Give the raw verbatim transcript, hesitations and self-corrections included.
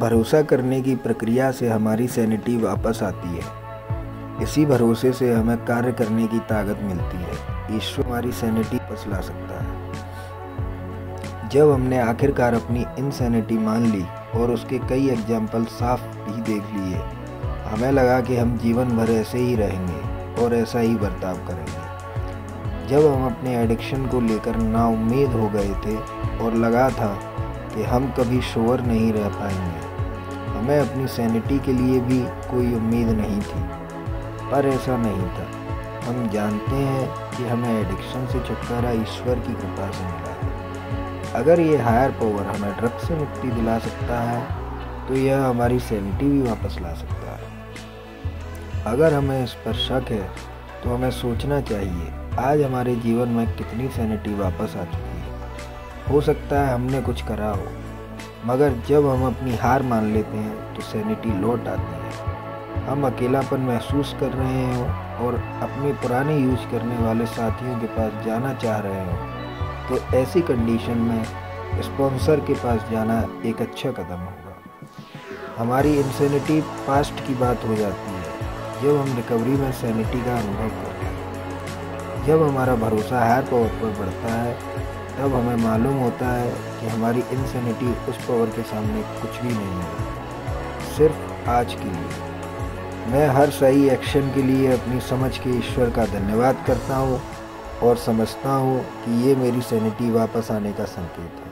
भरोसा करने की प्रक्रिया से हमारी सैनिटी वापस आती है। इसी भरोसे से हमें कार्य करने की ताकत मिलती है। ईश्वर हमारी सैनिटी वापस ला सकता है। जब हमने आखिरकार अपनी इनसैनिटी मान ली और उसके कई एग्जाम्पल साफ भी देख लिए, हमें लगा कि हम जीवन भर ऐसे ही रहेंगे और ऐसा ही बर्ताव करेंगे। जब हम अपने एडिक्शन को लेकर नाउम्मीद हो गए थे और लगा था कि हम कभी श्योर नहीं रह पाएंगे, हमें अपनी सैनिटी के लिए भी कोई उम्मीद नहीं थी। पर ऐसा नहीं था, हम जानते हैं कि हमें एडिक्शन से छुटकारा ईश्वर की कृपा से मिला है। अगर ये हायर पावर हमें ड्रग से मुक्ति दिला सकता है तो यह हमारी सैनिटी भी वापस ला सकता है। अगर हमें इस पर शक है तो हमें सोचना चाहिए, आज हमारे जीवन में कितनी सैनिटी वापस आ चुकी है। हो सकता है हमने कुछ करा हो, मगर जब हम अपनी हार मान लेते हैं तो सैनिटी लौट आती है। हम अकेलापन महसूस कर रहे हो और अपने पुराने यूज करने वाले साथियों के पास जाना चाह रहे हो तो ऐसी कंडीशन में स्पॉन्सर के पास जाना एक अच्छा कदम होगा। हमारी इनसैनिटी पास्ट की बात हो जाती है जब हम रिकवरी में सैनिटी का अनुभव करते हैं। जब हमारा भरोसा हायर पावर पर बढ़ता है तब हमें मालूम होता है कि हमारी इनसैनिटी उस पावर के सामने कुछ भी नहीं है। सिर्फ आज के लिए मैं हर सही एक्शन के लिए अपनी समझ के ईश्वर का धन्यवाद करता हूँ और समझता हूँ कि ये मेरी सैनिटी वापस आने का संकेत है।